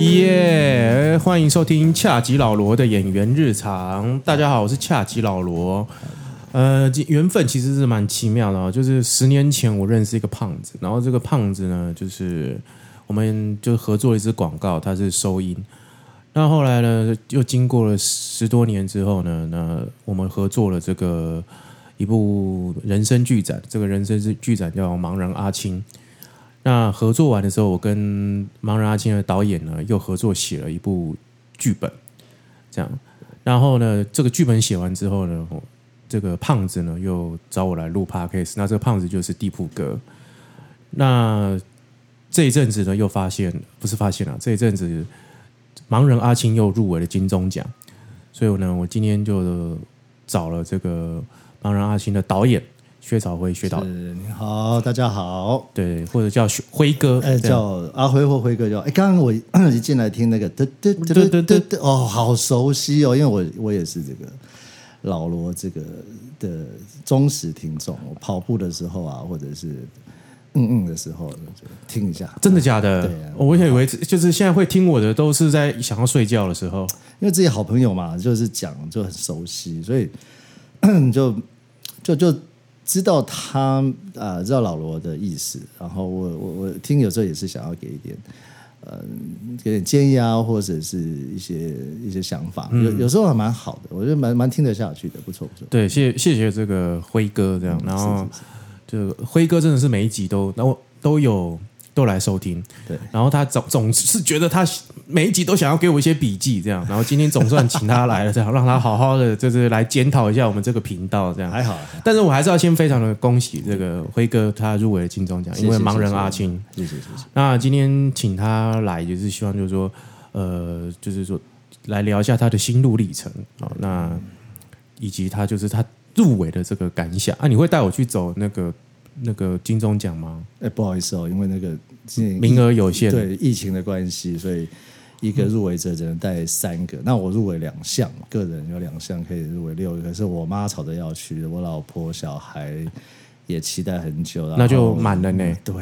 耶、yeah, ！欢迎收听恰吉老罗的演员日常。大家好，我是恰吉老罗。缘分其实是蛮奇妙的、哦、就是10年前我认识一个胖子，然后这个胖子呢，就是我们就合作了一支广告，他是收音。那后来呢，又经过了10多年之后呢，那我们合作了这个一部人生剧展，这个人生剧展叫《盲人阿青》。那合作完的时候，我跟盲人阿青的导演呢又合作写了一部剧本，这样。然后呢，这个剧本写完之后呢，这个胖子呢又找我来录 podcast， 那这个胖子就是地铺哥。那这一阵子呢又这一阵子盲人阿青又入围了金钟奖，所以呢我今天就找了这个盲人阿青的导演薛朝辉薛导演。你好，大家好。对，或者叫辉哥，叫阿辉或辉哥就好。刚刚我一进来听那个对，哦，好熟悉哦，因为我也是这个老罗这个的忠实听众，我跑步的时候啊，或者是的时候就听一下。真的假的？对啊，我以为就是现在会听我的都是在想要睡觉的时候，因为自己好朋友嘛，就是讲就很熟悉，所以就知道他知道老罗的意思。然后我听有时候也是想要给一点给点建议啊，或者是一些想法，有时候还蛮好的，我觉得蛮听得下去的，不错。对，谢谢这个辉哥这样，然后就辉哥真的是每一集都来收听，对。然后他总是觉得他每一集都想要给我一些笔记这样，然后今天总算请他来了，这样让他好好的就是来检讨一下我们这个频道这样。还好，但是我还是要先非常的恭喜这个辉哥他入围了金钟奖，因为盲人阿青。是。那今天请他来也是希望就是说就是说来聊一下他的心路历程，好，那以及他就是他入围的这个感想啊。你会带我去走那个金钟奖吗？不好意思哦，因为那个名额有限，对疫情的关系，所以一个入围者只能带3个。那我入围2项，个人有2项可以入围6个，可是我妈吵着要去，我老婆小孩也期待很久，那就满了呢。对，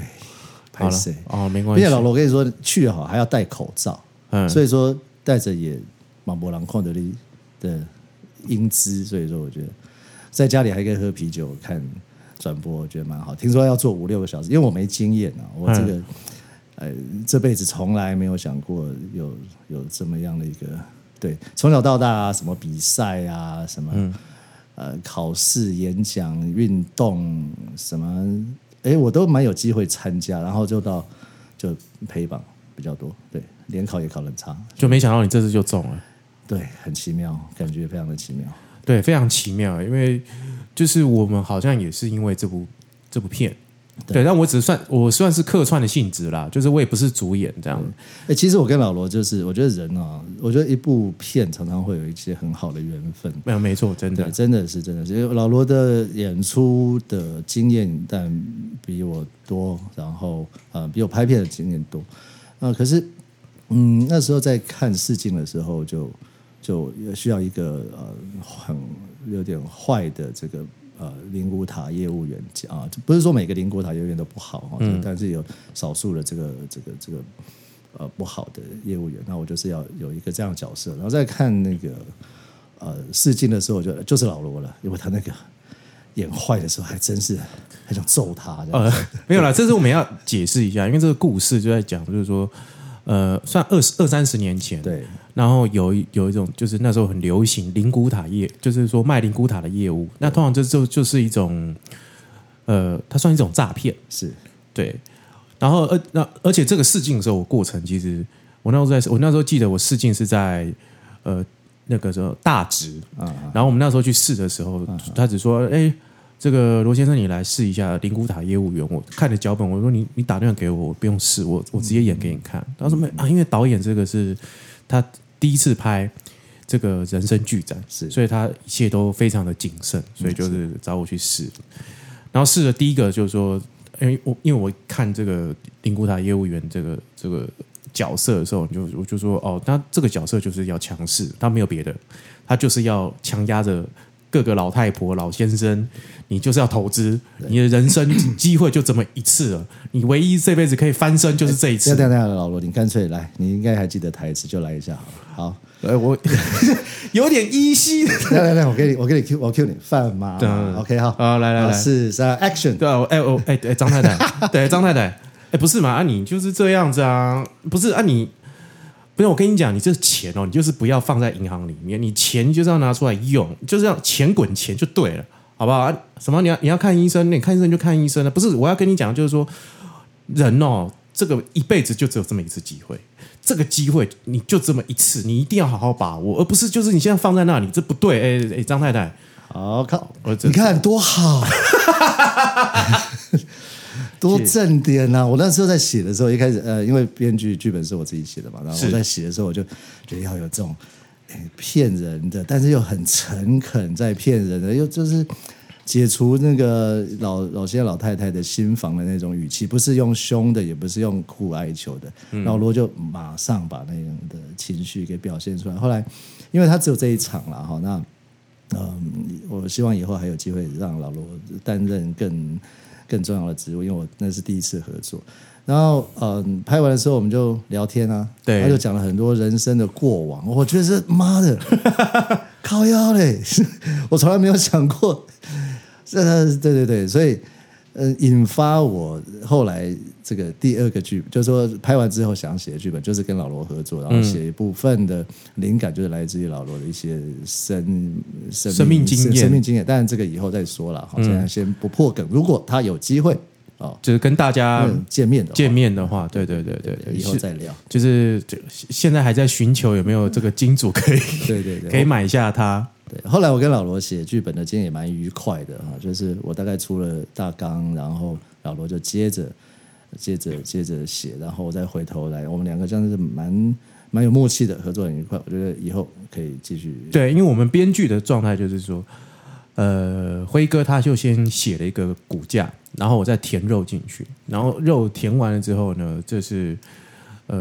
好了哦，没关系。而且老罗我跟你说，去好还要戴口罩，所以说戴着也蛮不朗控的英姿，所以说我觉得。在家里还可以喝啤酒看转播，我觉得蛮好。听说要做5-6个小时，因为我没经验啊，我这辈子从来没有想过有这么样的一个，对，从小到大啊，什么比赛啊，什么考试、演讲、运动什么，我都蛮有机会参加，然后就陪榜比较多，对，联考也考得很差，就没想到你这次就中了，对，很奇妙，感觉非常的奇妙。对，非常奇妙，因为就是我们好像也是因为这部片，对，但我算是客串的性质啦，就是我也不是主演这样。其实我跟老罗就是，我觉得人啊，我觉得一部片常常会有一些很好的缘分，没错，真的是老罗的演出的经验，但比我多，然后比我拍片的经验多，可是那时候在看试镜的时候就需要一个很有点坏的这个灵骨塔业务员啊，不是说每个灵骨塔业务员都不好哈，但是有少数的这个不好的业务员，那我就是要有一个这样的角色。然后再看那个试镜的时候，我觉得就是老罗了，因为他那个演坏的时候还真是很想揍他。没有啦，这是我们要解释一下，因为这个故事就在讲，就是说。算20-30年前，对。然后有一种就是那时候很流行灵骨塔业，就是说卖灵骨塔的业务。那通常就是一种它算一种诈骗，是对。然后而且这个试镜的时候，我过程其实我那时候记得我试镜是在那个时候大直啊。然后我们那时候去试的时候，他只说这个罗先生，你来试一下灵骨塔业务员。我看了脚本，我说你打电话给我，我不用试，我直接演给你看。他说因为导演这个是他第一次拍这个人生剧展，所以他一切都非常的谨慎，所以就是找我去试。然后试了第一个就是说，因为我看这个灵骨塔业务员这个角色的时候，我就说哦，那这个角色就是要强势，他没有别的，他就是要强压着各个老太婆、老先生，你就是要投资，你的人生机会就这么一次了，你唯一这辈子可以翻身就是这一次。这样，老罗，你干脆来，你应该还记得台词，就来一下好了。好，我有点依稀。来，我给你饭嘛。OK， 好，来，4、3 action。对啊，张太太，对张太太，不是嘛？啊，你就是这样子啊，不是啊你。不是我跟你讲，你这钱哦，你就是不要放在银行里面，你钱就是要拿出来用，就是要钱滚钱就对了，好不好？啊、什么你要看医生，你看医生就看医生了。不是我要跟你讲，就是说人哦，这个一辈子就只有这么一次机会，这个机会你就这么一次，你一定要好好把握，而不是就是你现在放在那里，这不对。哎，张太太，好看，你看多好。多正点啊！我那时候在写的时候，一开始因为编剧剧本是我自己写的嘛，然后我在写的时候，我就觉得要有这种骗人的，但是又很诚恳在骗人的，又就是解除那个老先生老太太的心防的那种语气，不是用凶的，也不是用苦哀求的。然后罗就马上把那种的情绪给表现出来。后来，因为他只有这一场了哈，那我希望以后还有机会让老罗担任更重要的职务，因为我那是第一次合作。然后，拍完的时候我们就聊天啊，对，他就讲了很多人生的过往，我觉得是妈的，靠腰嘞，我从来没有想过。对，所以，引发我后来这个第二个剧本，就是说拍完之后想写的剧本，就是跟老罗合作，然后写一部分的灵感就是来自于老罗的一些生命经验。当然这个以后再说了，好，现在先不破梗。如果他有机会哦，就是跟大家见面的话，对，以后再聊。就是现在还在寻求有没有这个金主可以对可以买下他。对，后来我跟老罗写剧本的经验也蛮愉快的哈，就是我大概出了大纲，然后老罗就接着写，然后我再回头来，我们两个这样是蛮有默契的，合作很愉快。我觉得以后可以继续。对，因为我们编剧的状态就是说，辉哥他就先写了一个骨架，然后我再填肉进去，然后肉填完了之后呢，就是。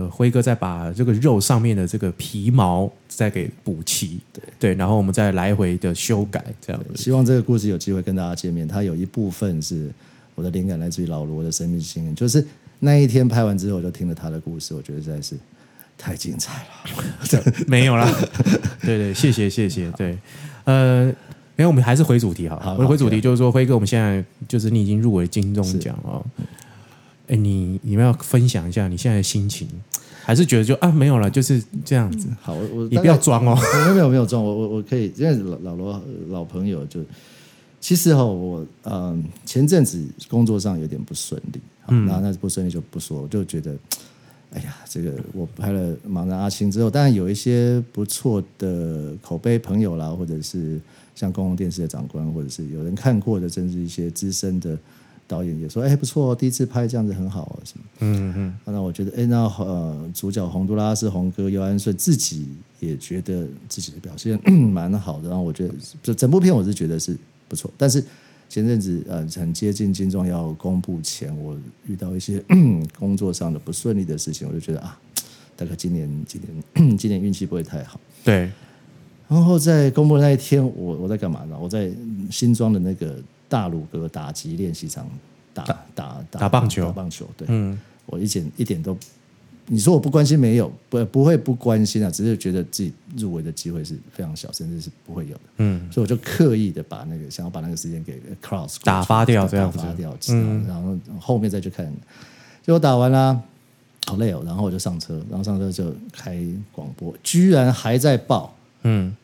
辉哥再把这个肉上面的这个皮毛再给补齐， 对，然后我们再来回的修改，这样子。希望这个故事有机会跟大家见面。它有一部分是我的灵感来自于老罗的生命经验，就是那一天拍完之后，我就听了他的故事，我觉得实在是太精彩了。没有啦，对，谢谢，对，因为我们还是回主题好，我回主题就是说，辉哥，我们现在就是你已经入围金钟奖哦。你们要分享一下你现在的心情，还是觉得就啊没有了，就是这样子。好，你不要装哦，没有装，我可以，因为老罗老朋友就其实哈，我前阵子工作上有点不顺利，然后那不顺利就不说，我就觉得哎呀，这个我拍了《盲人阿星》之后，当然有一些不错的口碑朋友啦，或者是像公共电视的长官，或者是有人看过的，甚至一些资深的。导演也说：“哎，不错哦，第一次拍这样子很好哦，什么？”那我觉得，哎，那主角洪都拉斯洪哥尤安顺自己也觉得自己的表现蛮好的。然后我觉得，这整部片我是觉得是不错。但是前阵子很接近金钟要公布前，我遇到一些工作上的不顺利的事情，我就觉得啊，大概今年运气不会太好。对。然后在公布那一天，我在干嘛呢？我在新庄的那个。大鲁阁打击练习场打棒球，对，我一点都，你说我不关心没有，不会不关心啊，只是觉得自己入围的机会是非常小，甚至是不会有的，所以我就刻意的把那个想要把那个时间给 cross 打发掉，然后后面再去看，结果打完啦，好累哦，然后我就上车，就开广播，居然还在报，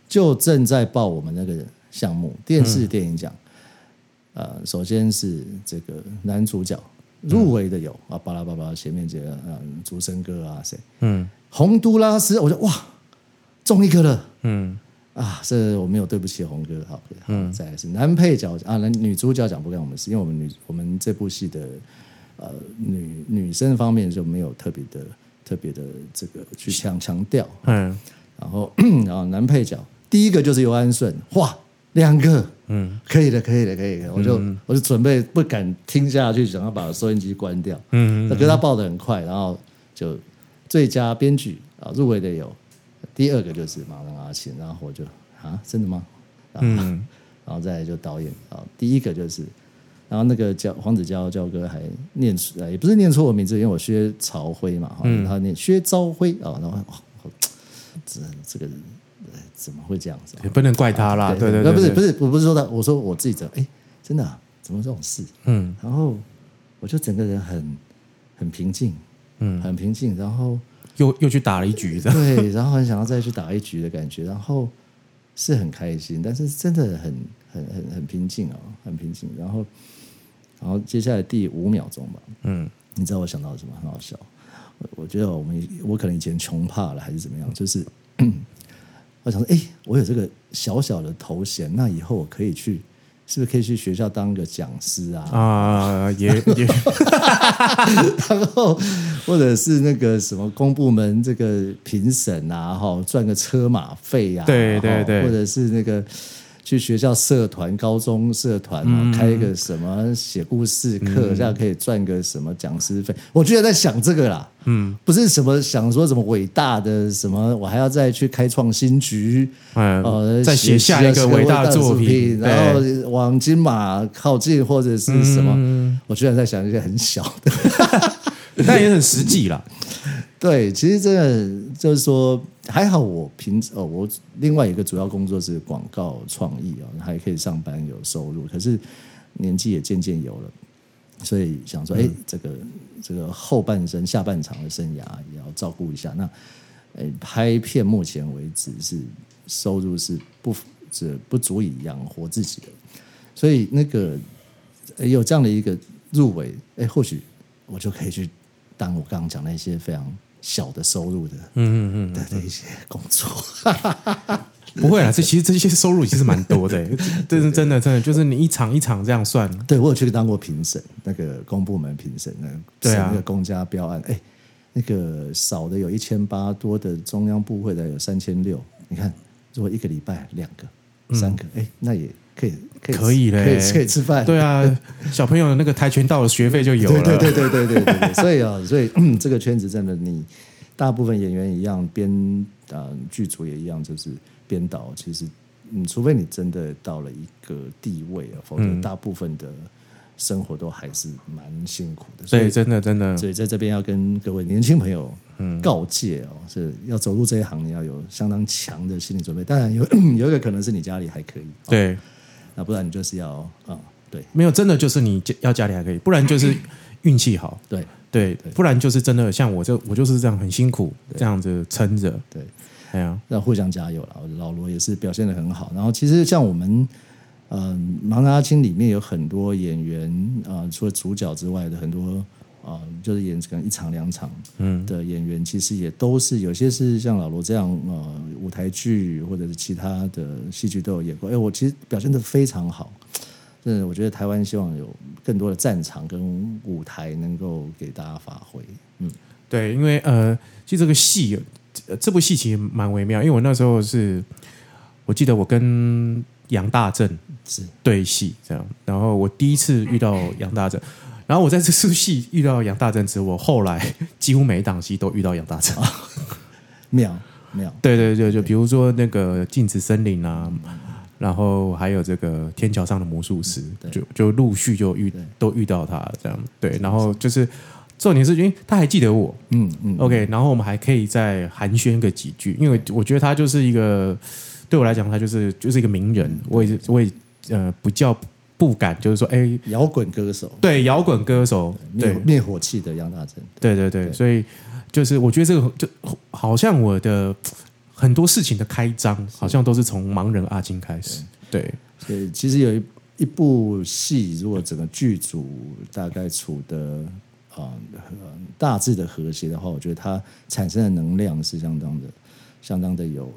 就正在报我们那个项目电视电影奖。首先是这个男主角入围的有啊，巴拉巴拉，前面这个竹生哥啊，谁？洪都拉斯，我就哇，中一个了，这我没有对不起洪哥，好，再来是男配角啊，女主角讲不干我们事，因为我们这部戏的女生方面就没有特别的这个去强调，然后男配角第一个就是尤安顺，哇。2个，可以的，我就准备不敢听下去，想要把收音机关掉，可是他报得很快，然后就最佳编剧啊入围的有第二个就是马龙阿信，然后我就啊真的吗？嗯，然后再来就导演啊，第一个就是，然后那个黄子佼佼哥还念也不是念错我名字，因为我薛朝晖嘛，嗯，他念薛朝晖啊，然后这个人怎么会这样子？也不能怪他啦，啊，对，不是，我不是说他，我说我自己的，哎，真的，啊，怎么这种事？嗯，然后我就整个人很平静，嗯，很平静，然后又去打了一局，对，然后很想要再去打一局的感觉，然后。是很开心，但是真的很平静啊，哦，很平静。然后接下来第5秒钟吧，嗯，你知道我想到什么？很好笑。我觉得我可能以前穷怕了，还是怎么样？就是我想说，哎，我有这个小小的头衔，那以后我可以去，是不是可以去学校当个讲师啊？啊，也，然后或者是那个什么公部门这个评审啊，哈，赚个车马费啊，对，或者是那个去学校社团、高中社团啊，嗯，开一个什么写故事课，这样可以赚个什么讲师费。我觉得在想这个啦，嗯，不是什么想说什么伟大的什么，我还要再去开创新局，嗯，再写下一个伟大的作品，然后往金马靠近或者是什么，嗯，我居然在想一些很小的。但也很实际啦，对，其实真的就是说，还好我另外一个主要工作是广告创意啊，还可以上班有收入，可是年纪也渐渐有了，所以想说，哎，这个后半生下半场的生涯也要照顾一下。那拍片目前为止是收入是不足以养活自己的，所以那个有这样的一个入围，哎，或许我就可以去。当我刚刚讲那些非常小的收入的，的一些工作，不会啦，其实这些收入其实蛮多的，真的，就是你一场一场这样算。对，我有去当过评审，那个公部门评审，那个公家标案，哎，那个少的有1800，多的中央部会的有3600，你看，如果一个礼拜2个、3个，哎，那也。可以嘞，可以吃饭。对啊，小朋友的那个跆拳道的学费就有了。对，所以啊，所以这个圈子真的，你大部分演员一样，剧组也一样，就是编导。其实，除非你真的到了一个地位啊，否则大部分的生活都还是蛮辛苦的。所以真的，所以在这边要跟各位年轻朋友告诫哦，是要走入这一行，你要有相当强的心理准备。当然有一个可能是你家里还可以，对。那不然你就是要对，没有真的就是你要家里还可以，不然就是运气好，对，不然就是真的像我就是这样很辛苦这样子撑着，对，哎呀，那互相加油啦。老罗也是表现得很好，然后其实像我们盲人阿青里面有很多演员除了主角之外的很多就是演可能1场2场的演员，其实也都是有些是像老罗这样舞台剧或者是其他的戏剧都有演过。哎，我其实表现得非常好，真的，我觉得台湾希望有更多的战场跟舞台能够给大家发挥。对，因为其实这个戏，这部戏其实蛮微妙，因为我那时候我记得我跟杨大正对戏这样，然后我第一次遇到杨大正。然后我在这出戏遇到杨大正之后，我后来几乎每一档戏都遇到杨大正，妙，对，就比如说那个《禁止森林》啊，然后还有这个《天桥上的魔术师》，就陆续就遇到他这样，对，然后就是重点是因为他还记得我，OK， 然后我们还可以再寒暄个几句，因为我觉得他就是一个对我来讲，他就是一个名人，我也不敢，就是说，哎，摇滚歌手，对，摇滚歌手，对，灭火器的杨大正，对，所以就是我觉得这个就好像我的很多事情的开张，好像都是从盲人阿青开始，对，所以其实有一部戏，如果整个剧组大概处的大致的和谐的话，我觉得它产生的能量是相当的有，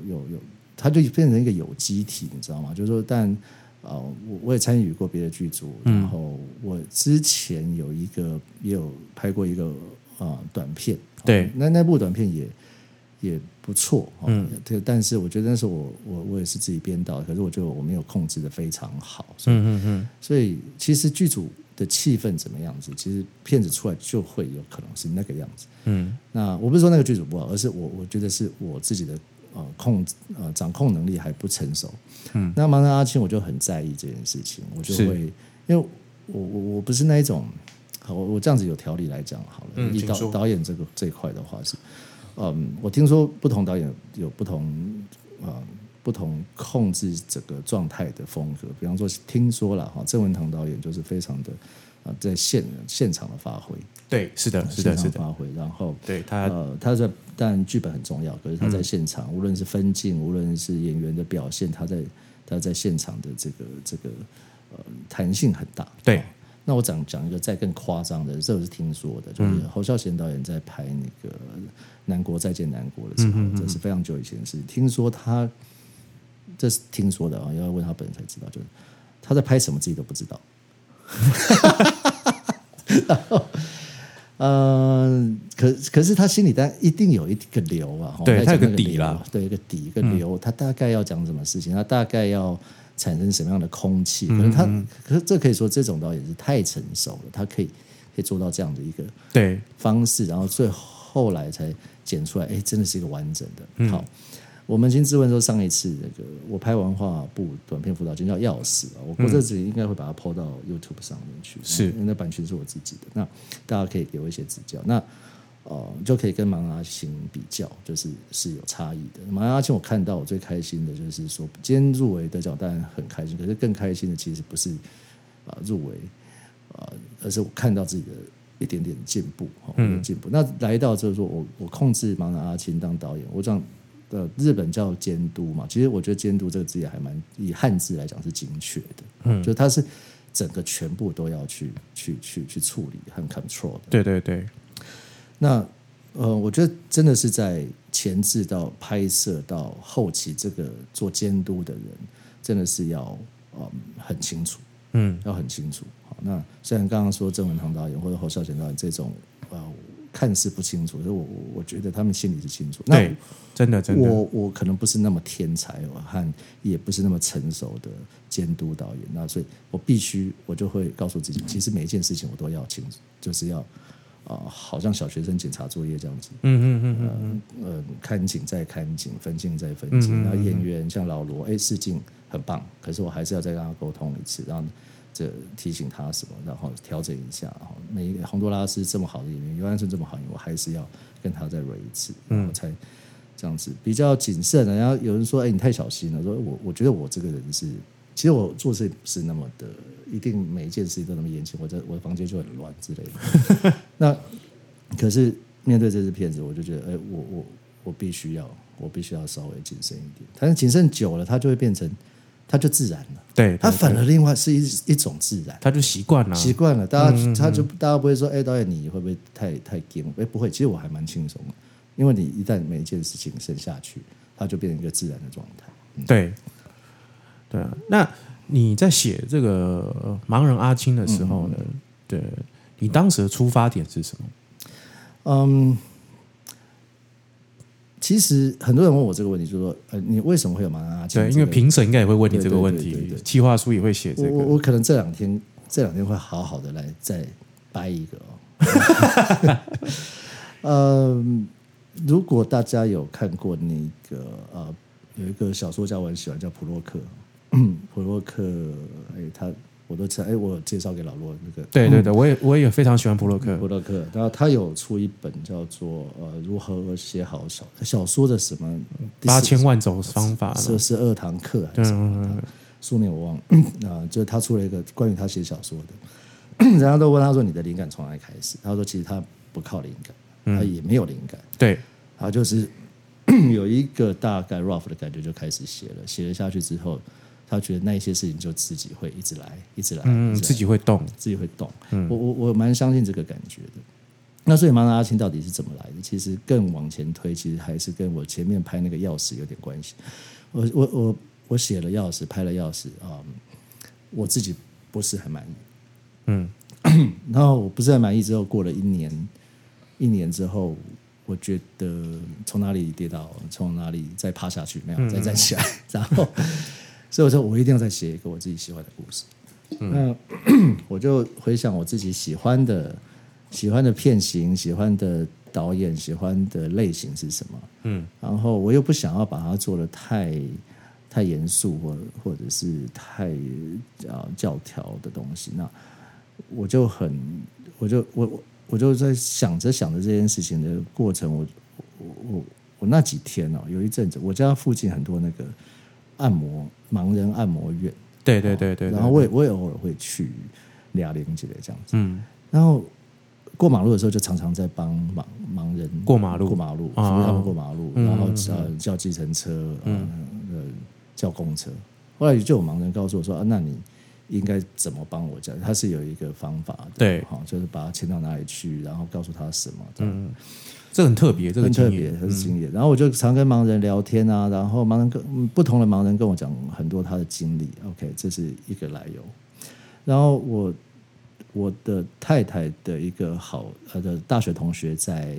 它就变成一个有机体，你知道吗？就是说，但。我也参与过别的剧组，然后我之前也有拍过一个短片，对，那部短片也不错，但是我觉得那时候我也是自己编导，可是我觉得我没有控制得非常好，所以其实剧组的气氛怎么样子，其实片子出来就会有可能是那个样子。嗯，那我不是说那个剧组不好，而是我觉得是我自己的掌控能力还不成熟。嗯，那忙到阿青我就很在意这件事情，我就会因为我不是那一种，我这样子有条理来讲好了。嗯，以导演这一块的话是，我听说不同导演有不同控制整个状态的风格，比方说听说啦，郑文堂导演就是非常的在现场的发挥，对，是的，是的，是的，发挥。然后对他在，但剧本很重要，可是他在现场，无论是分镜，无论是演员的表现，他在现场的这个弹性很大。对，啊，那我讲一个再更夸张的，这我是听说的，就是侯孝贤导演在拍那个《南国再见南国》的时候，这是非常久以前的事，听说他。这是听说的啊，要问他本人才知道。就是他在拍什么自己都不知道。然后，可是他心里当然一定有一个流啊，对，他有个底啦，对，一个底一个流，他大概要讲什么事情，他大概要产生什么样的空气。可是这可以说这种导演是太成熟了，他可以做到这样的一个对方式，然后最后来才剪出来，哎，真的是一个完整的。好。我扪心自问说，上一次那个我拍文化部短片辅导金叫钥匙啊，我过阵子应该会把它 po 到 YouTube 上面去，是因为那版权是我自己的。那大家可以给我一些指教，那就可以跟盲阿青比较，就是有差异的。盲阿青我看到我最开心的就是说，今天入围得奖当然很开心，可是更开心的其实不是入围而是我看到自己的。一点点进步，那来到就是说我控制盲阿青当导演，我讲。日本叫监督嘛，其实我觉得监督这个字也还蛮以汉字来讲是精确的，就它是整个全部都要去处理和 control 的。对对对。那我觉得真的是在前置到拍摄到后期，这个做监督的人真的是要很清楚，要很清楚。好，那虽然刚刚说郑文堂导演或者侯孝贤导演这种看似不清楚，所以我觉得他们心里是清楚。那对，真的，我可能不是那么天才，和也不是那么成熟的监督导演，那所以我必须，我就会告诉自己，其实每一件事情我都要清楚，就是要好像小学生检查作业这样子。看景再看景，分镜再分镜，然后演员像老罗，试镜很棒，可是我还是要再跟他沟通一次，让。这提醒他什么，然后调整一下。然后每一个洪都拉斯这么好的演员，尤安顺这么好演员，我还是要跟他再 run 一次，然后才这样子比较谨慎。然后有人说：“哎，你太小心了。”说我觉得我这个人是，其实我做事不是那么的，一定每一件事情都那么严谨。我的房间就很乱之类的。那可是面对这支片子，我就觉得，哎，我必须要稍微谨慎一点。但是谨慎久了，它就会变成。他就自然了，对，他反而另外是一种自然，他就习惯了，大家不会说，哎，导演你会不会太僵？哎，不会，其实我还蛮轻松的，因为你一旦每一件事情生下去，它就变成一个自然的状态。对啊。那你在写这个盲人阿青的时候呢，对你当时的出发点是什么？其实很多人问我这个问题，就说：“你为什么会有盲人阿青？”对，因为评审应该也会问你这个问题，企划书也会写这个。我可能这两天会好好的来再掰一个哦。如果大家有看过那个有一个小说家我很喜欢，叫普洛克。普洛克，我都知道，我有介绍给老罗那个。对，我也非常喜欢普洛克，然后他有出一本叫做如何写好小说的什么8000万种方法，12堂课还是什么书名我忘了就是他出了一个关于他写小说的，人家都问他说你的灵感从哪里开始，他说其实他不靠灵感，他也没有灵感，对，他就是有一个大概 rough 的感觉就开始写了下去之后。他觉得那一些事情就自己会一直来，自己会动。我蛮相信这个感觉的。那所以盲人阿青到底是怎么来的？其实更往前推，其实还是跟我前面拍那个钥匙有点关系。我写了钥匙，拍了钥匙我自己不是很满意。然后我不是很满意之后，过了一年之后，我觉得从哪里跌倒，从哪里再爬下去，没有再站起来，然后。所以我说，我一定要再写一个我自己喜欢的故事。那我就回想我自己喜欢的片型、喜欢的导演、喜欢的类型是什么。然后我又不想要把它做得太严肃或者是太教条的东西，那我就在想着这件事情的过程，我那几天有一阵子我家附近很多那个盲人按摩院，对，然后我也偶尔会去俩连结这样子，然后过马路的时候就常常在帮盲人过马路，扶他们过马路，然后叫计程车，叫公车。后来就有盲人告诉我说，那你应该怎么帮我叫？他是有一个方法的，对，就是把他牵到哪里去，然后告诉他什么。这很特别，这个很特别，这是经验。然后我就常跟盲人聊天啊，然后盲人不同的盲人跟我讲很多他的经历。OK， 这是一个来由。然后我的太太的一个的大学同学在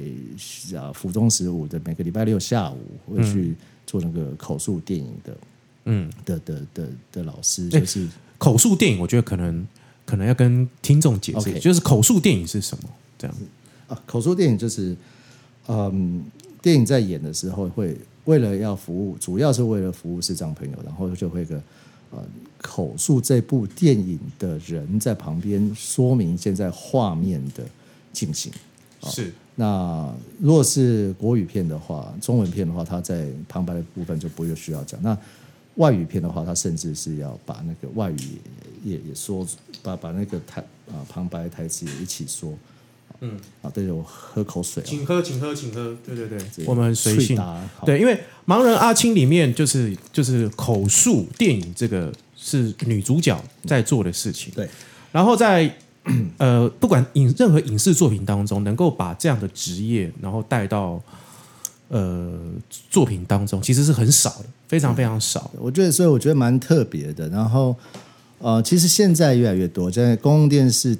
府中15的每个礼拜六下午会去做那个口述电影的老师，就是口述电影。我觉得可能要跟听众解释， okay， 就是口述电影是什么这样口述电影就是电影在演的时候会为了要服务，主要是为了服务视障朋友，然后就会有一个口述这部电影的人在旁边说明现在画面的进行。是，那如果是国语片的话，中文片的话，它在旁白的部分就不需要讲。那外语片的话，它甚至是要把那个外语也说，把那个旁白台词也一起说。对，我喝口水，请喝，对，我们随性。对，因为《盲人阿青》里面就是口述电影，这个是女主角在做的事情。对，然后在不管任何影视作品当中，能够把这样的职业然后带到作品当中，其实是很少的，非常非常少。所以我觉得蛮特别的。然后其实现在越来越多，在公共电视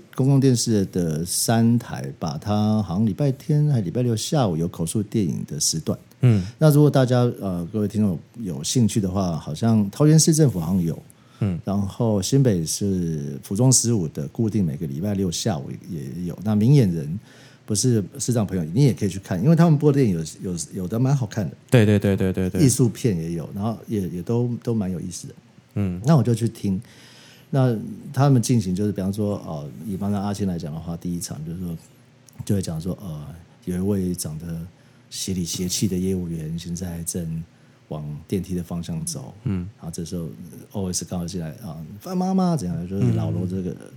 的3台吧，它好像礼拜天还礼拜六下午有口述电影的时段。那如果大家各位听众有兴趣的话，好像桃园市政府好像有，然后新北市府中15的固定每个礼拜六下午也有。那明眼人不是视障朋友，你也可以去看，因为他们播的电影有的蛮好看的，对，艺术片也有，然后也都蛮有意思的。那我就去听。那他们进行就是，比方说，以盲人阿青来讲的话，第一场就是说，就会讲说，有一位长得邪里邪气的业务员，现在正往电梯的方向走，然后这时候 OS 刚好进来啊，范妈妈怎样，就是老罗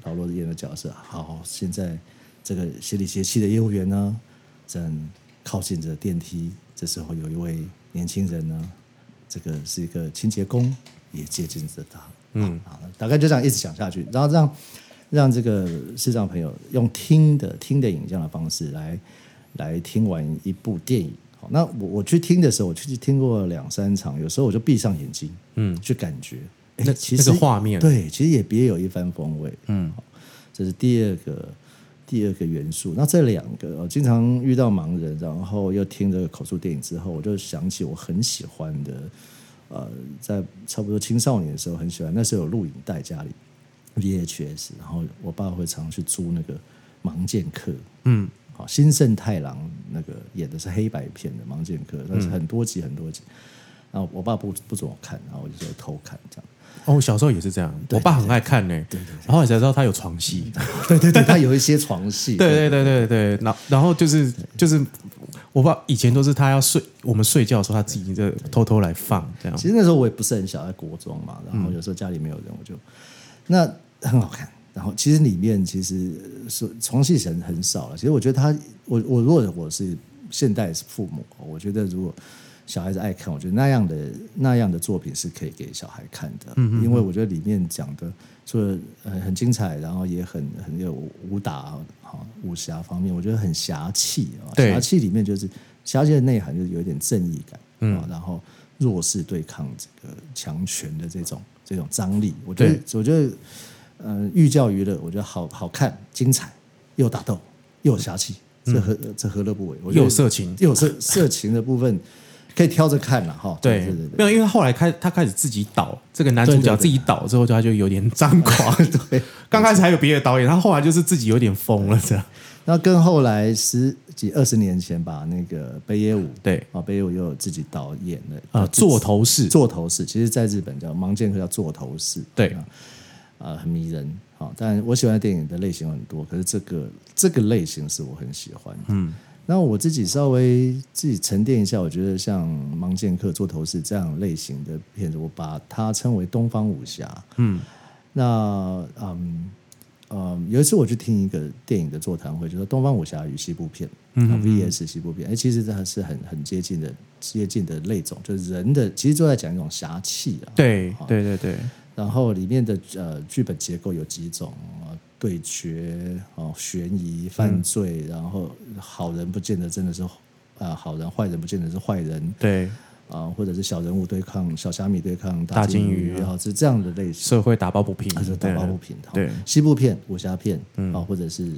老罗演的角色。好，现在这个邪里邪气的业务员呢，正靠近着电梯，这时候有一位年轻人呢，这个是一个清洁工，也接近着他。大概就这样一直讲下去，然后让这个视障朋友用听的影像的方式来听完一部电影。好，那我去听的时候，我去听过2-3场，有时候我就闭上眼睛，去感觉，其实那个画面，对，其实也别有一番风味。这是第二个元素。那这两个，我经常遇到盲人，然后又听这个口述电影之后，我就想起我很喜欢的。在差不多青少年的时候很喜欢，那时候有录影带，家里 VHS， 然后我爸会常去租那个盲剑客，新盛太郎那个演的是黑白片的盲剑客，但是很多集，然后我爸不准我看，然后我就说偷看这样。我小时候也是这样，我爸很爱看呢，对，然后你才知道他有床戏，对，他有一些床戏，对，然后就是。我爸以前都是他要睡，我们睡觉的时候他自己就偷来放这样。其实那时候我也不是很小，在国中嘛，然后有时候家里没有人，我就那很好看。然后其实里面其实床戏很少了。其实我觉得我如果我是现代父母，我觉得如果小孩子爱看，我觉得那样的作品是可以给小孩看的，因为我觉得里面讲的除了很精彩，然后也很有武打。武侠方面我觉得很侠气，侠气里面就是侠气的内涵就是有一点正义感，然后弱势对抗这个强权的这种张力。我觉得寓教于乐，我觉得好看，精彩，又打斗又侠气，这何乐不为。又有色情的部分可以挑着看了哈。对，对对对，没有，因为后来他开始自己导，这个男主角自己导之后，他就有点张狂。对，刚开始还有别的导演，他后来就是自己有点疯了这样。那跟后来10几20年前吧，那个北野武，对啊，北野武又有自己导演的座头市，座头市其实在日本叫盲剑客，叫座头市，对啊，很迷人。好，但我喜欢的电影的类型很多，可是这个类型是我很喜欢的。嗯，那我自己稍微自己沉淀一下，我觉得像《盲剑客》《座头市》这样类型的片子，我把它称为东方武侠。嗯，那有一次我去听一个电影的座谈会，就说东方武侠与西部片，VS 西部片，其实它是很接近的类种，就是人的其实就在讲一种侠气啊。对对对对。然后里面的剧本结构有几种，对决、悬疑、犯罪，然后好人不见得真的是好人，坏人不见得是坏人，对或者是小人物对抗小虾米对抗大金鱼，是这样的类型，社会打抱不平，打抱不平。对，西部片、武侠片或者是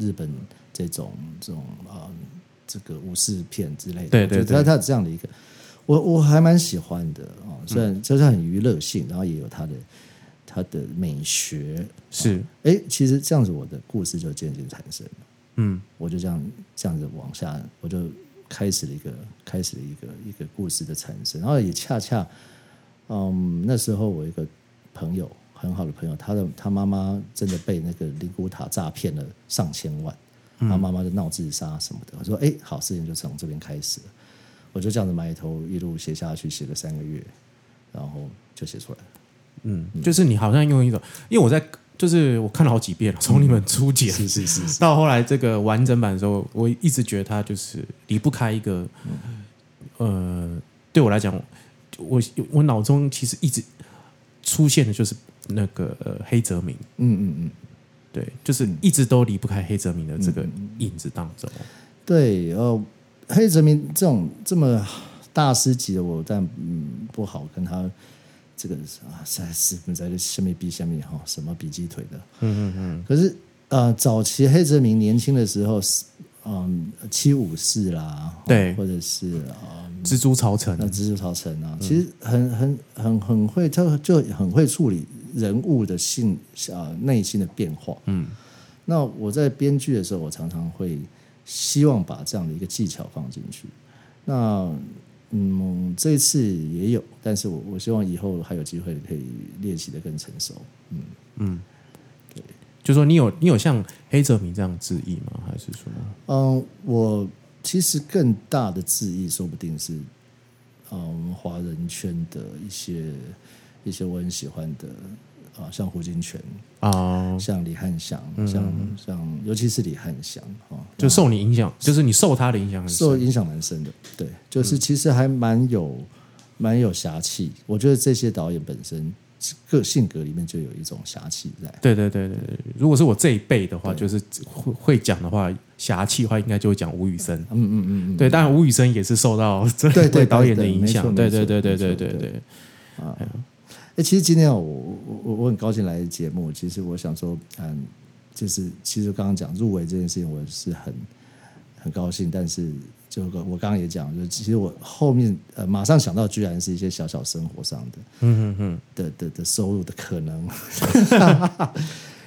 日本这种这个武士片之类的，对对对，它有这样的一个。我还蛮喜欢的，虽然就是很娱乐性，然后也有它的美学是，其实这样子我的故事就渐渐产生了，我就这样子往下，我就开始了一个故事的产生，然后也恰恰，那时候我一个朋友，很好的朋友，他妈妈真的被那个灵骨塔诈骗了上千万，他妈妈就闹自杀什么的，我说好，事情就从这边开始了。我就这样子埋头一路写下去，写了3个月，然后就写出来了。就是你好像用一种，因为我在就是我看了好几遍了，从你们初剪是到后来这个完整版的时候，我一直觉得它就是离不开一个，对我来讲，我脑中其实一直出现的就是那个黑泽明，对，就是一直都离不开黑泽明的这个影子当中。对，黑泽明这种这么大师级的，我但不好跟他这个在下面什么比鸡腿的，可是早期黑泽明年轻的时候，七武士啦，对，或者是蜘蛛巢城啊，其实很会，他就很会处理人物的内心的变化。那我在编剧的时候，我常常会希望把这样的一个技巧放进去。那这次也有，但是我希望以后还有机会可以练习的更成熟。对，就说你有像黑泽明这样质疑吗？还是说，我其实更大的质疑，说不定是华人圈的一些我很喜欢的。像胡金铨像李翰祥，尤其是李翰祥，就受你影响，就是你受他的影响很深，受影响蛮深的。对，就是其实还蛮有侠气。我觉得这些导演本身个性格里面就有一种侠气在。对对对对对，如果是我这一辈的话，就是会讲的话，侠气的话应该就会讲吴宇森。对，当然吴宇森也是受到这位导演的影响。对对对对对对对。其实今天我很高兴来节目。其实我想说，就是其实刚刚讲入围这件事情，我是很高兴。但是就我刚刚也讲，就其实我后面马上想到，居然是一些小生活上的，的收入的可能。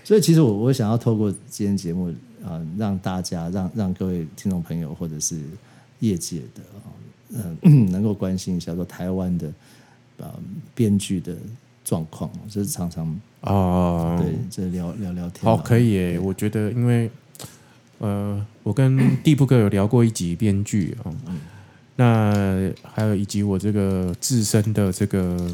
所以其实我想要透过今天节目让大家让各位听众朋友或者是业界的能够关心一下，说台湾的。编剧的状况，就是常常对，这聊天。好，可以耶。我觉得，因为我跟地步哥有聊过一集编剧啊，那还有以及我这个自身的这个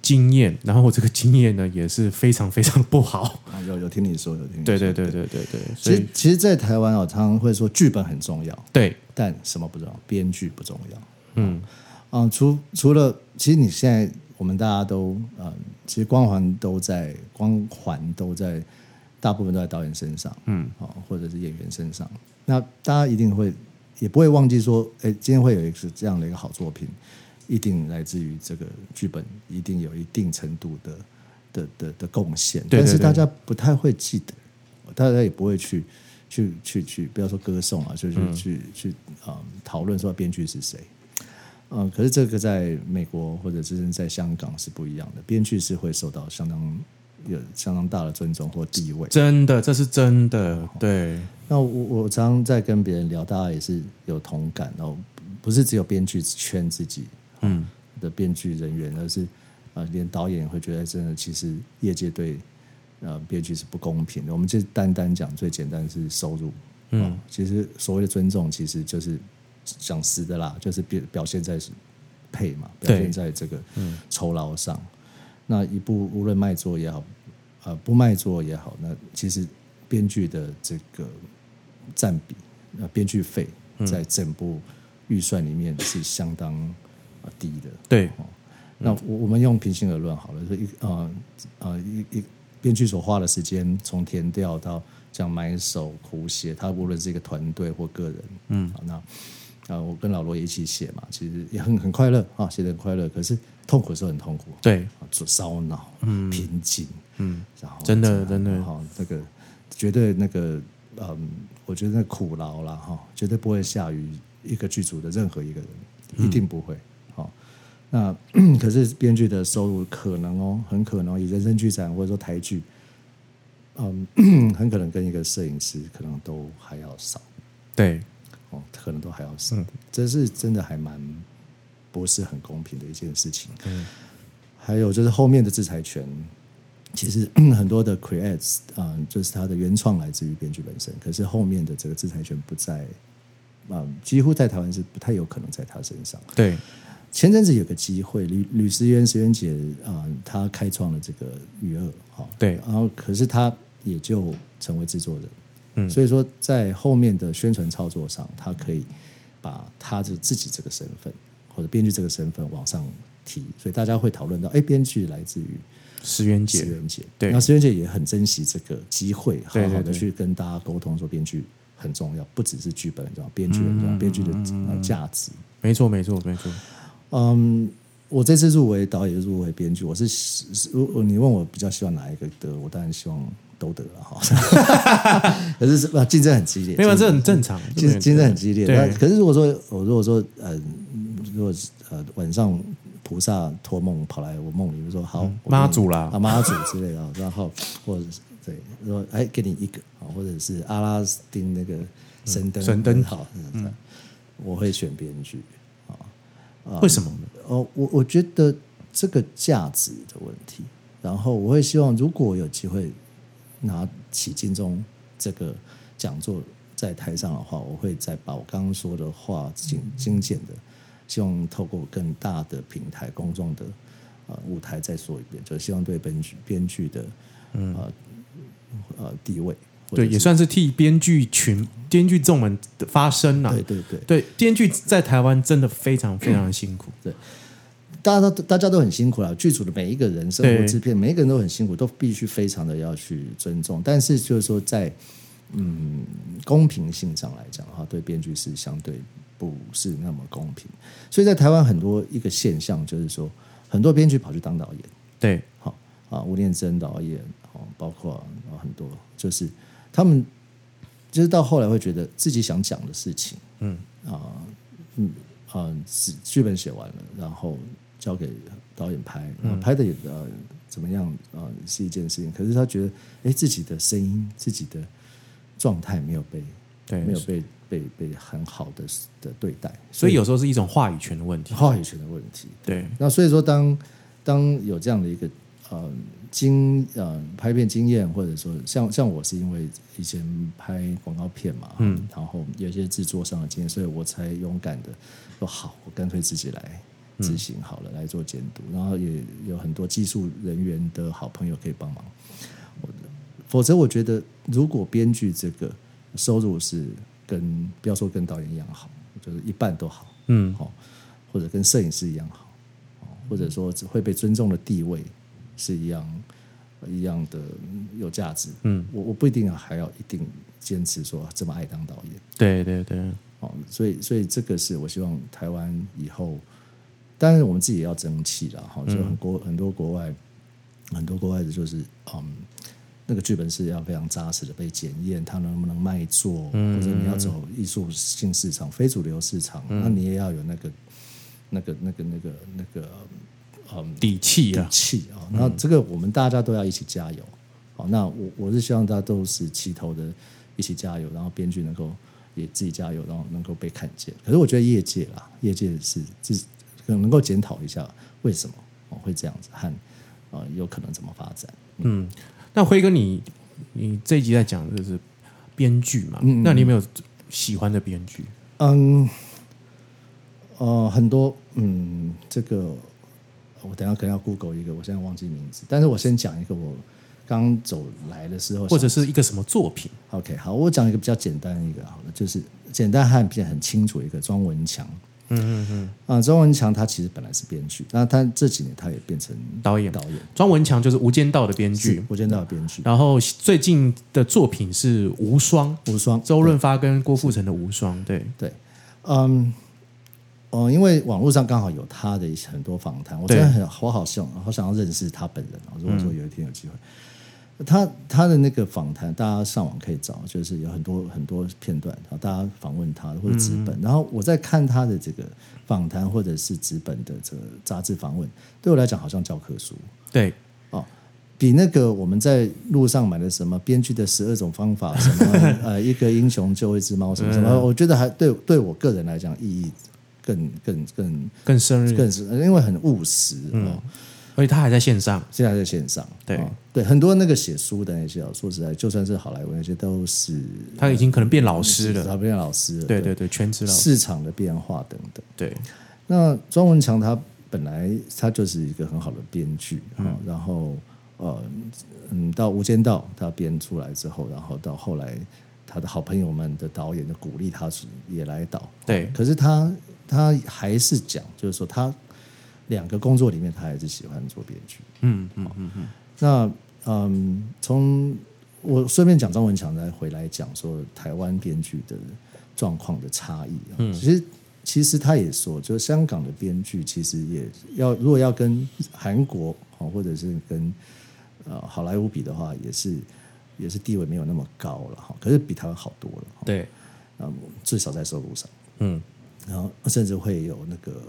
经验，然后我这个经验呢也是非常非常不好。有听你说，对对对对对对。其实，在台湾常常会说剧本很重要，对，但什么不重要？编剧不重要。除了其实你现在我们大家都其实光环都在大部分都在导演身上，或者是演员身上。那大家一定会也不会忘记说，今天会有一个这样的一个好作品，一定来自于这个剧本，一定有一定程度的贡献。对对对，但是大家不太会记得，大家也不会去不要说歌颂啊，就是去讨论说编剧是谁。可是这个在美国或者是在香港是不一样的，编剧是会受到有相当大的尊重或地位，真的，这是真的。对，那我常常在跟别人聊，大家也是有同感，然后不是只有编剧圈自己的编剧人员，而是连导演会觉得真的，其实业界对编剧是不公平的。我们就单单讲最简单是收入，其实所谓的尊重其实就是讲实的啦，就是表现在配嘛，表现在这个酬劳上。那一部无论卖座也好，不卖座也好，那其实编剧的这个占比，编剧费在整部预算里面是相当低的。对，那我们用平心而论好了，编剧所花的时间，从填调到讲埋首苦写，他无论是一个团队或个人，那我跟老罗也一起写嘛，其实也很快乐啊，写得很快乐，可是痛苦的时候很痛苦，对，烧脑，瓶颈，然后真的真的哈，那个绝对那个我觉得那苦劳啦哈，绝对不会下于一个剧组的任何一个人，一定不会。好，那可是编剧的收入可能很可能以人生剧展或者说台剧，很可能跟一个摄影师可能都还要少，对，可能都还要少，这是真的还蛮不是很公平的一件事情。还有就是后面的制裁权，其实很多的 creates 就是它的原创来自于编剧本身，可是后面的这个制裁权不在，几乎在台湾是不太有可能在他身上。对，前阵子有个机会，吕思源姐她开创了这个娱乐，对，然后可是她也就成为制作人，所以说在后面的宣传操作上，她可以把她自己这个身份或者编剧这个身份往上提，所以大家会讨论到，哎，编剧来自于思源姐，对，那思源姐也很珍惜这个机会，好好的去跟大家沟通说编剧很重要，不只是剧本很重要，编剧很重要，编剧的价值。没错，没错，没错。我这次入围导演，入围编剧，你问我比较希望哪一个得，我当然希望都得了哈。可是竞争很激烈，没有，这很正常，竞争很激烈。可是如果说晚上菩萨托梦跑来我梦里面说好妈祖啦，妈祖之类的，然后或者对，说哎，给你一个，或者是阿拉丁那个神灯好，我会选编剧啊。为什么呢？我觉得这个价值的问题，然后我会希望如果有机会拿起金钟这个讲座在台上的话，我会再把我刚刚说的话精简的，希望透过更大的平台、公众的舞台再说一遍，就希望对编剧的地位，对，也算是替编剧众们发声啦。对对对，对，编剧在台湾真的非常非常辛苦，对，大家都很辛苦啦。剧组的每一个人，生活制片，每一个人都很辛苦，都必须非常的要去尊重。但是就是说在，公平性上来讲的话，对编剧是相对不是那么公平。所以在台湾很多一个现象就是说，很多编剧跑去当导演，对，好啊，吴念真导演。包括很多就是他们就是到后来会觉得自己想讲的事情剧本写完了，然后交给导演拍，拍的也怎么样是一件事情，可是他觉得哎，自己的声音自己的状态没有被很好 的对待，所以有时候是一种话语权的问题。对，那所以说当有这样的一个拍片经验，或者说像我是因为以前拍广告片嘛，然后有一些制作上的经验，所以我才勇敢的说好，我干脆自己来执行好了，来做监督，然后也有很多技术人员的好朋友可以帮忙。否则我觉得如果编剧这个收入是不要说跟导演一样好，就是一半都好，或者跟摄影师一样好，或者说会被尊重的地位是一样的有价值，我不一定还要一定坚持说这么爱当导演，对对对，所以这个是我希望台湾以后，当然我们自己也要争气啦，就很多国外的就是那个剧本是要非常扎实的被检验，它能不能卖座，或者你要走艺术性市场、非主流市场，那你也要有那个底气啊，然后这个我们大家都要一起加油。好，那我是希望大家都是齐头的一起加油，然后编剧能够也自己加油，然后能够被看见。可是我觉得业界啦，业界是能够检讨一下为什么会这样子，和有可能怎么发展。嗯，那辉哥你这一集在讲的就是编剧嘛，那你有没有喜欢的编剧？很多，这个我等一下可能要 Google 一个，我现在忘记名字，但是我先讲一个我刚走来的时候，或者是一个什么作品。 OK， 好，我讲一个比较简单的一个好了，就是简单和很清楚一个庄文强。庄文强他其实本来是编剧，那他这几年他也变成导演。庄文强就是《无间道》的编剧，《无间道》的编剧。然后最近的作品是《无双》，周润发跟郭富城的《无双》。对对，因为网络上刚好有他的很多访谈，我真的好想要认识他本人。如果说有一天有机会，他的那个访谈，大家上网可以找，就是有很多很多片段，大家访问他或者纸本。然后我在看他的这个访谈或者是纸本的这个杂志访问，对我来讲好像教科书。对，比那个我们在路上买的什么编剧的12种方法，什么一个英雄救一只猫什么什么，我觉得还对我个人来讲意义更深入，因为很务实。而且他还在线上，现在还在线上。对，对，很多那个写书的那些，说实在，就算是好莱坞那些，都是他已经可能变老师了，他变老师了。对对对，全职老师，市场的变化等等。对，那庄文强他本来他就是一个很好的编剧，然后到《无间道》他编出来之后，然后到后来他的好朋友们的导演就鼓励他也来导。对，可是他还是讲，就是说他两个工作里面，他还是喜欢做编剧。那从我顺便讲张文强，再回来讲说台湾编剧的状况的差异。其实他也说，就是香港的编剧其实也要，如果要跟韩国或者是跟好莱坞比的话，也是地位没有那么高了，可是比台湾好多了。对，至少在收入上。然后甚至会有那个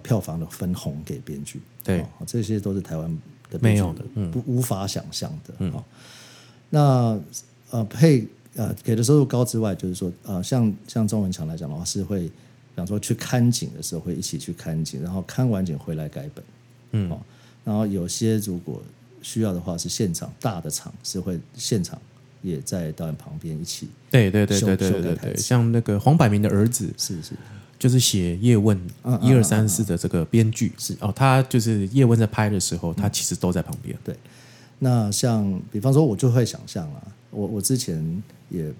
票房的分红给编剧。对，这些都是台湾的编剧没有的，无法想象的。那给的收入高之外，就是说像庄文强来讲的话，是会讲说去看景的时候会一起去看景，然后看完景回来改本。然后有些如果需要的话，是现场大的场是会现场。也在导演旁边一起，对，像那个黄百鸣的儿子是就是写《叶问》1234的这个编剧是他就是《叶问》在拍的时候，他其实都在旁边。对，那像比方说，我就会想象啦，我之前也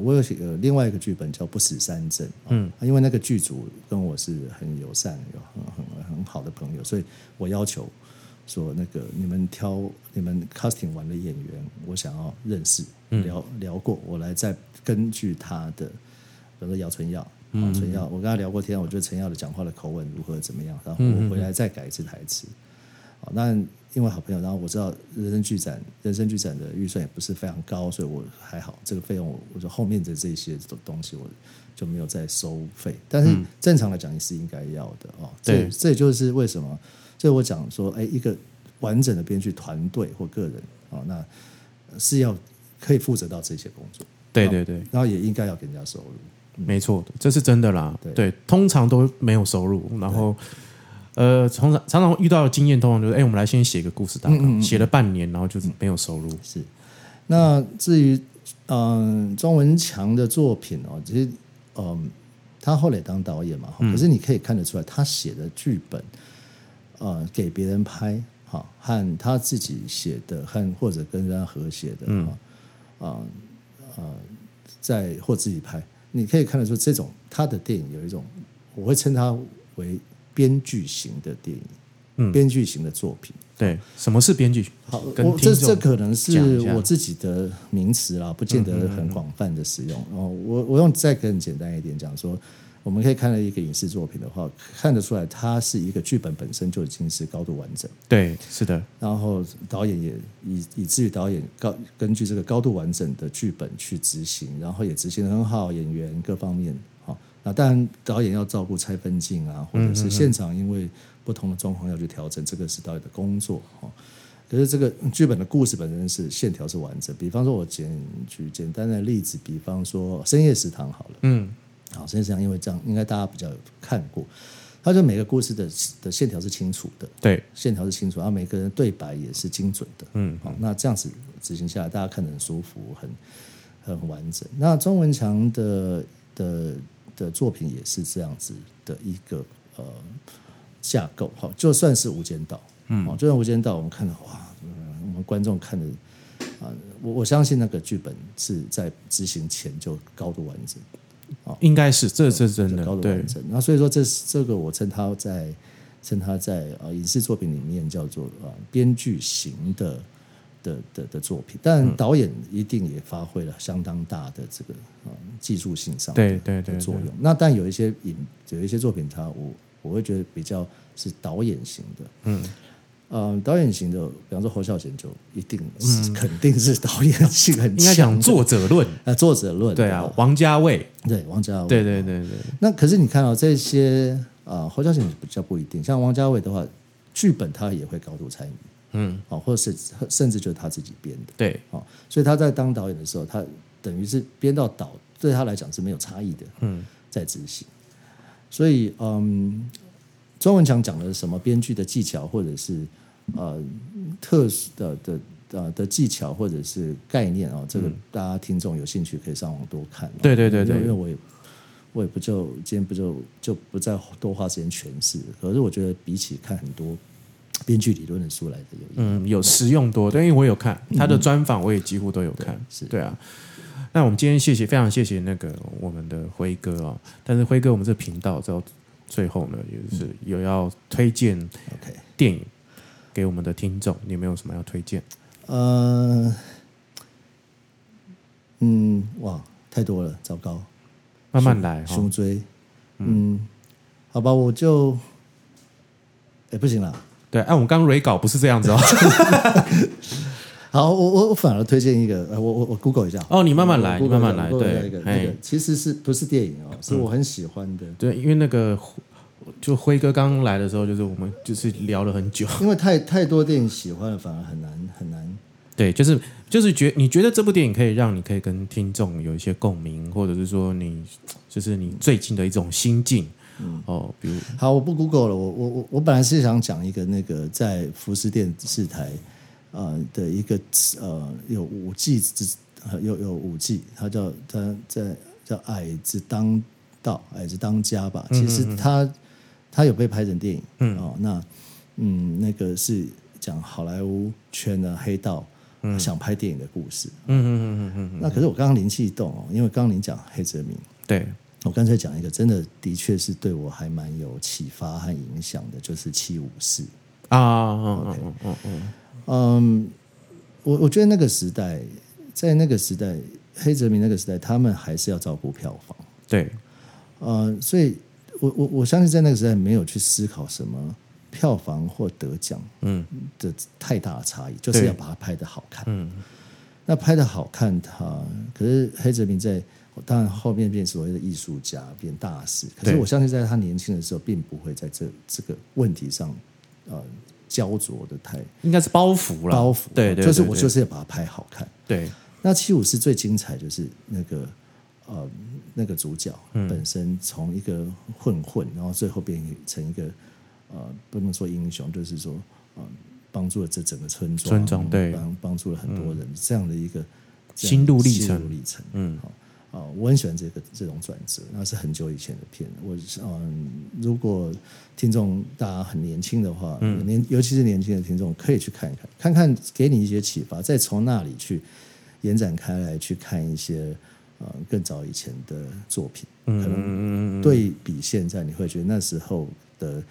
我有写另外一个剧本叫《不死三阵》，因为那个剧组跟我是很友善，有很好的朋友，所以我要求说那个你们 casting 完的演员，我想要认识聊过，我来再根据他的，比如说姚淳耀，我跟他聊过天，我觉得陈耀的讲话的口吻如何怎么样，然后我回来再改一次台词。好，那因为好朋友，然后我知道人生剧展的预算也不是非常高，所以我还好，这个费用我就后面的这些东西我就没有再收费，但是正常来讲也是应该要的对，这也就是为什么。所以我讲说，一个完整的编剧团队或个人，那是要可以负责到这些工作。对对对，然后也应该要给人家收入。没错，这是真的啦。对，通常都没有收入，然后常常遇到的经验，通常就是我们来先写个故事大纲，写了半年，然后就是没有收入。是。那至于庄文强的作品其实他后来当导演嘛，可是你可以看得出来，他写的剧本。给别人拍，和他自己写的，或者跟人家合写的，在或自己拍，你可以看得出这种他的电影有一种，我会称它为编剧型的电影，编剧型的作品。对，什么是编剧？好，这可能是我自己的名词啦，不见得很广泛的使用。我用再更简单一点讲说。我们可以看到一个影视作品的话，看得出来它是一个剧本本身就已经是高度完整。对，是的。然后导演也以至于导演根据这个高度完整的剧本去执行，然后也执行得很好，演员各方面那当然导演要照顾拆分镜啊，或者是现场因为不同的状况要去调整，这个是导演的工作。可是这个剧本的故事本身是线条是完整，比方说我举简单的例子，比方说深夜食堂好了，好，深夜食堂因为这样应该大家比较有看过，它就每个故事 的线条是清楚的，对，线条是清楚，然后每个人对白也是精准的，好，那这样子执行下来大家看得很舒服， 很完整。那庄文强 的作品也是这样子的一个架构，好，就算是无间道，就像《无间道》，我们看到哇，我们观众看的啊，我相信那个剧本是在执行前就高度完整，哦，应该是，这是真的，高度完整。那所以说这个我称它在影视作品里面叫做编剧型的作品，但导演一定也发挥了相当大的这个技术性上的作用。那但有一些作品它我会觉得比较是导演型的，导演型的，比方说侯孝贤就一定是，肯定是导演性很强，应该讲作者论，作者论，对啊，王家卫，对，王家卫，对。那可是你看到这些侯孝贤比较不一定，像王家卫的话，剧本他也会高度参与，或者是甚至就是他自己编的，对，所以他在当导演的时候，他等于是编到导，对他来讲是没有差异的，在执行。所以庄文强讲的什么编剧的技巧，或者是特殊 的技巧，或者是概念啊，这个大家听众有兴趣可以上网多看，对，因为我也不就今天就不再多花时间诠释，可是我觉得比起看很多编剧理论的书来的有实用多，对，因为我有看他的专访，我也几乎都有看，对啊。那我们今天非常谢谢那个我们的辉哥哦，但是辉哥，我们这频道到最后呢，也是有要推荐电影给我们的听众，你有没有什么要推荐？哇，太多了，糟糕，慢慢来，胸椎，好吧，我就，不行了，对，我们刚 re 稿不是这样子哦。好，我反而推荐一个，我 Google 一下。哦，你慢慢来，对，那个其实是不是电影哦？是我很喜欢的。对，因为那个就辉哥刚来的时候，就是我们就是聊了很久，因为太多电影喜欢了，反而很难。对，就是你觉得这部电影可以让你可以跟听众有一些共鸣，或者是说你就是你最近的一种心境。比如好，我不 Google 了，我本来是想讲一个那个在福斯电视台。的一个有五季，它叫矮子当道，矮子当家吧。其实它有被拍成电影，那个是讲好莱坞圈的黑道想拍电影的故事，那可是我刚刚灵机一动因为刚刚您讲黑泽明，对，我干脆讲一个真的的确是对我还蛮有启发和影响的，就是《七武士》我觉得那个时代，在那个时代，黑泽明那个时代，他们还是要照顾票房。对，所以我相信在那个时代没有去思考什么票房或得奖的太大的差异，就是要把它拍得好看。那拍得好看，可是黑泽明在当然后面变所谓的艺术家，变大师。可是我相信在他年轻的时候，并不会在这个问题上，焦灼的太应该是包袱，对，就是我就是要把它拍好看。对，那七武士最精彩就是那个主角本身从一个混，然后最后变成一个不能说英雄，就是说帮助了这整个村庄，对，帮助了很多人这样的一个心路历程。我很喜欢这种转折，那是很久以前的片。如果听众大家很年轻的话，尤其是年轻的听众，可以去看一看，给你一些启发，再从那里去延展开来，去看一些更早以前的作品，可能对比现在，你会觉得那时候的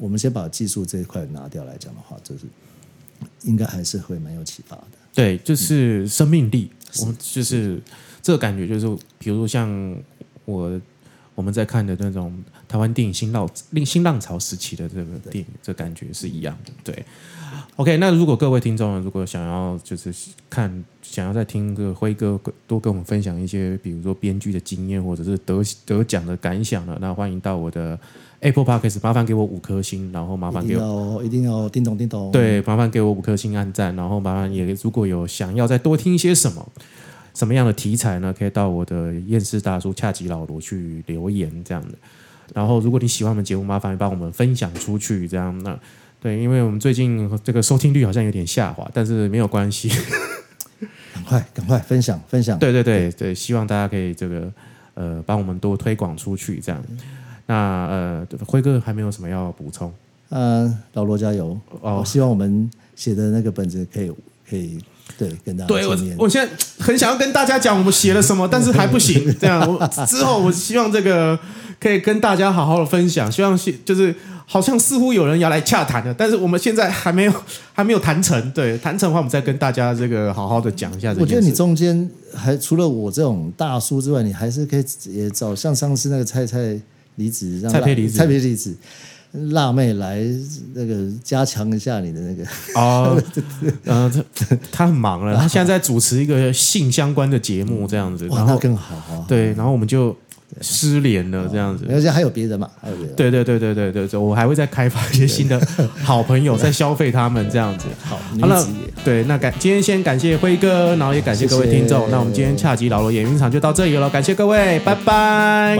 我们先把技术这一块拿掉来讲的话，就是应该还是会蛮有启发的。对，就是生命力，我就是这个感觉，就是比如说像我我们在看的那种台湾电影新浪潮时期的这个电影，这感觉是一样的。对 ，OK， 那如果各位听众如果想要就是看，想要再听个辉哥多跟我们分享一些，比如说编剧的经验或者是得奖的感想了，那欢迎到我的 Apple Podcast， 麻烦给我5颗星，然后麻烦给我一定要叮咚叮咚，对，麻烦给我5颗星按赞，然后麻烦也如果有想要再多听一些什么样的题材呢？可以到我的厌世大叔恰吉老罗去留言这样的。然后，如果你喜欢我们节目，麻烦帮我们分享出去这样的。对，因为我们最近这个收听率好像有点下滑，但是没有关系，赶快分享。对，希望大家可以这个帮我们多推广出去这样。那辉哥还没有什么要补充？老罗加油！哦，希望我们写的那个本子可以。对，跟大家对我现在很想要跟大家讲我们写了什么，但是还不行。这样，之后我希望这个可以跟大家好好的分享。希望就是好像似乎有人要来洽谈的，但是我们现在还没有谈成。对，谈成的话，我们再跟大家这个好好的讲一下这件事。我觉得你中间还除了我这种大叔之外，你还是可以也找像上次那个蔡佩离子。辣妹来那个加强一下你的那个哦，他很忙了，他现在在主持一个性相关的节目这样子，然后更好啊，对，然后我们就失联了这样子，而且还有别人嘛，对，我还会再开发一些新的好朋友，再消费他们这样子。好，那对，那今天先感谢辉哥，然后也感谢各位听众，那我们今天恰吉老罗演芸场就到这里了，感谢各位，拜拜。